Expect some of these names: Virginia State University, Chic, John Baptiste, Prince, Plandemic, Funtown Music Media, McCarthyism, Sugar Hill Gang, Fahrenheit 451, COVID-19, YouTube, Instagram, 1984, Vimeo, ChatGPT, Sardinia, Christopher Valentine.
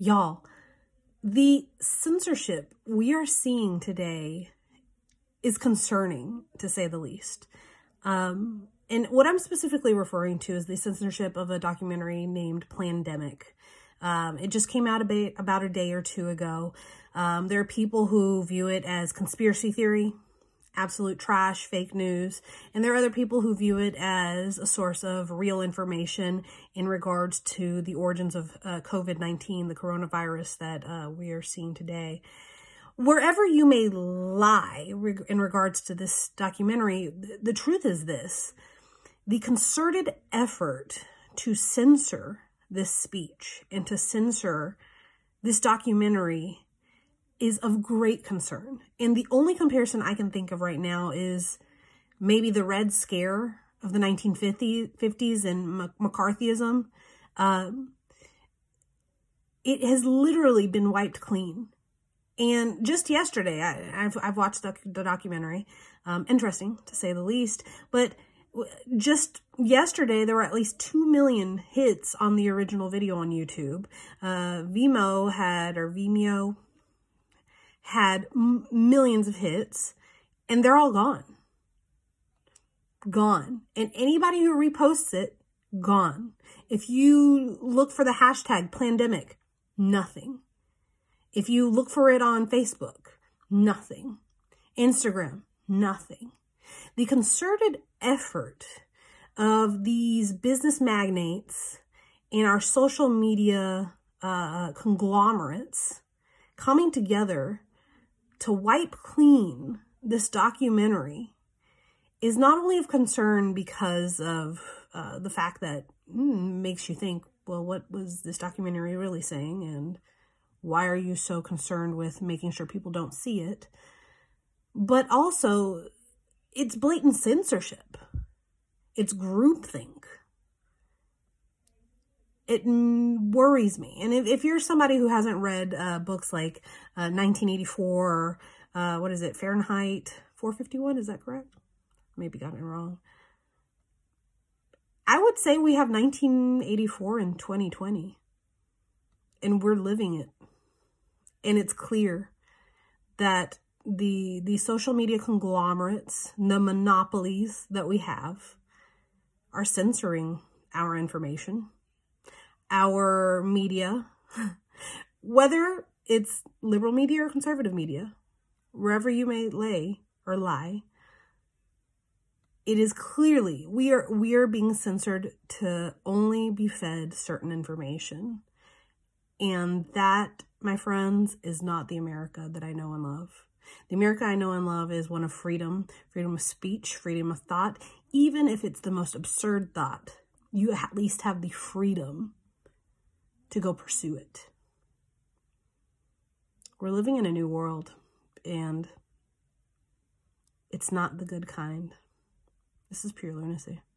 Y'all, the censorship we are seeing today is concerning, to say the least. And what I'm specifically referring to is the censorship of a documentary named Plandemic. It just came out about a day or two ago. There are people who view it as conspiracy theory, absolute trash, fake news. And there are other people who view it as a source of real information in regards to the origins of COVID-19, the coronavirus that we are seeing today. Wherever you may lie in regards to this documentary, the truth is this: the concerted effort to censor this speech and to censor this documentary is of great concern. And the only comparison I can think of right now is maybe the Red Scare of the 1950s and McCarthyism. It has literally been wiped clean. And just yesterday, I've watched the documentary. Interesting, to say the least. But just yesterday, there were at least 2 million hits on the original video on YouTube. Vimeo had millions of hits, and they're all gone. Gone. And anybody who reposts it, gone. If you look for the hashtag Plandemic, nothing. If you look for it on Facebook, nothing. Instagram, nothing. The concerted effort of these business magnates and our social media conglomerates coming together to wipe clean this documentary is not only of concern because of the fact that makes you think, well, what was this documentary really saying? And why are you so concerned with making sure people don't see it? But also, it's blatant censorship. It's groupthink. It worries me. And if you're somebody who hasn't read books like 1984, what is it, Fahrenheit 451, is that correct? Maybe got it wrong. I would say we have 1984 and 2020. And we're living it. And it's clear that the social media conglomerates, the monopolies that we have, are censoring our information, our media, whether it's liberal media or conservative media, wherever you may lay or lie. It is clearly, we are being censored to only be fed certain information. And that, my friends, is not the America that I know and love. The America I know and love is one of freedom, freedom of speech, freedom of thought. Even if it's the most absurd thought, you at least have the freedom to go pursue it. We're living in a new world, and it's not the good kind. This is pure lunacy.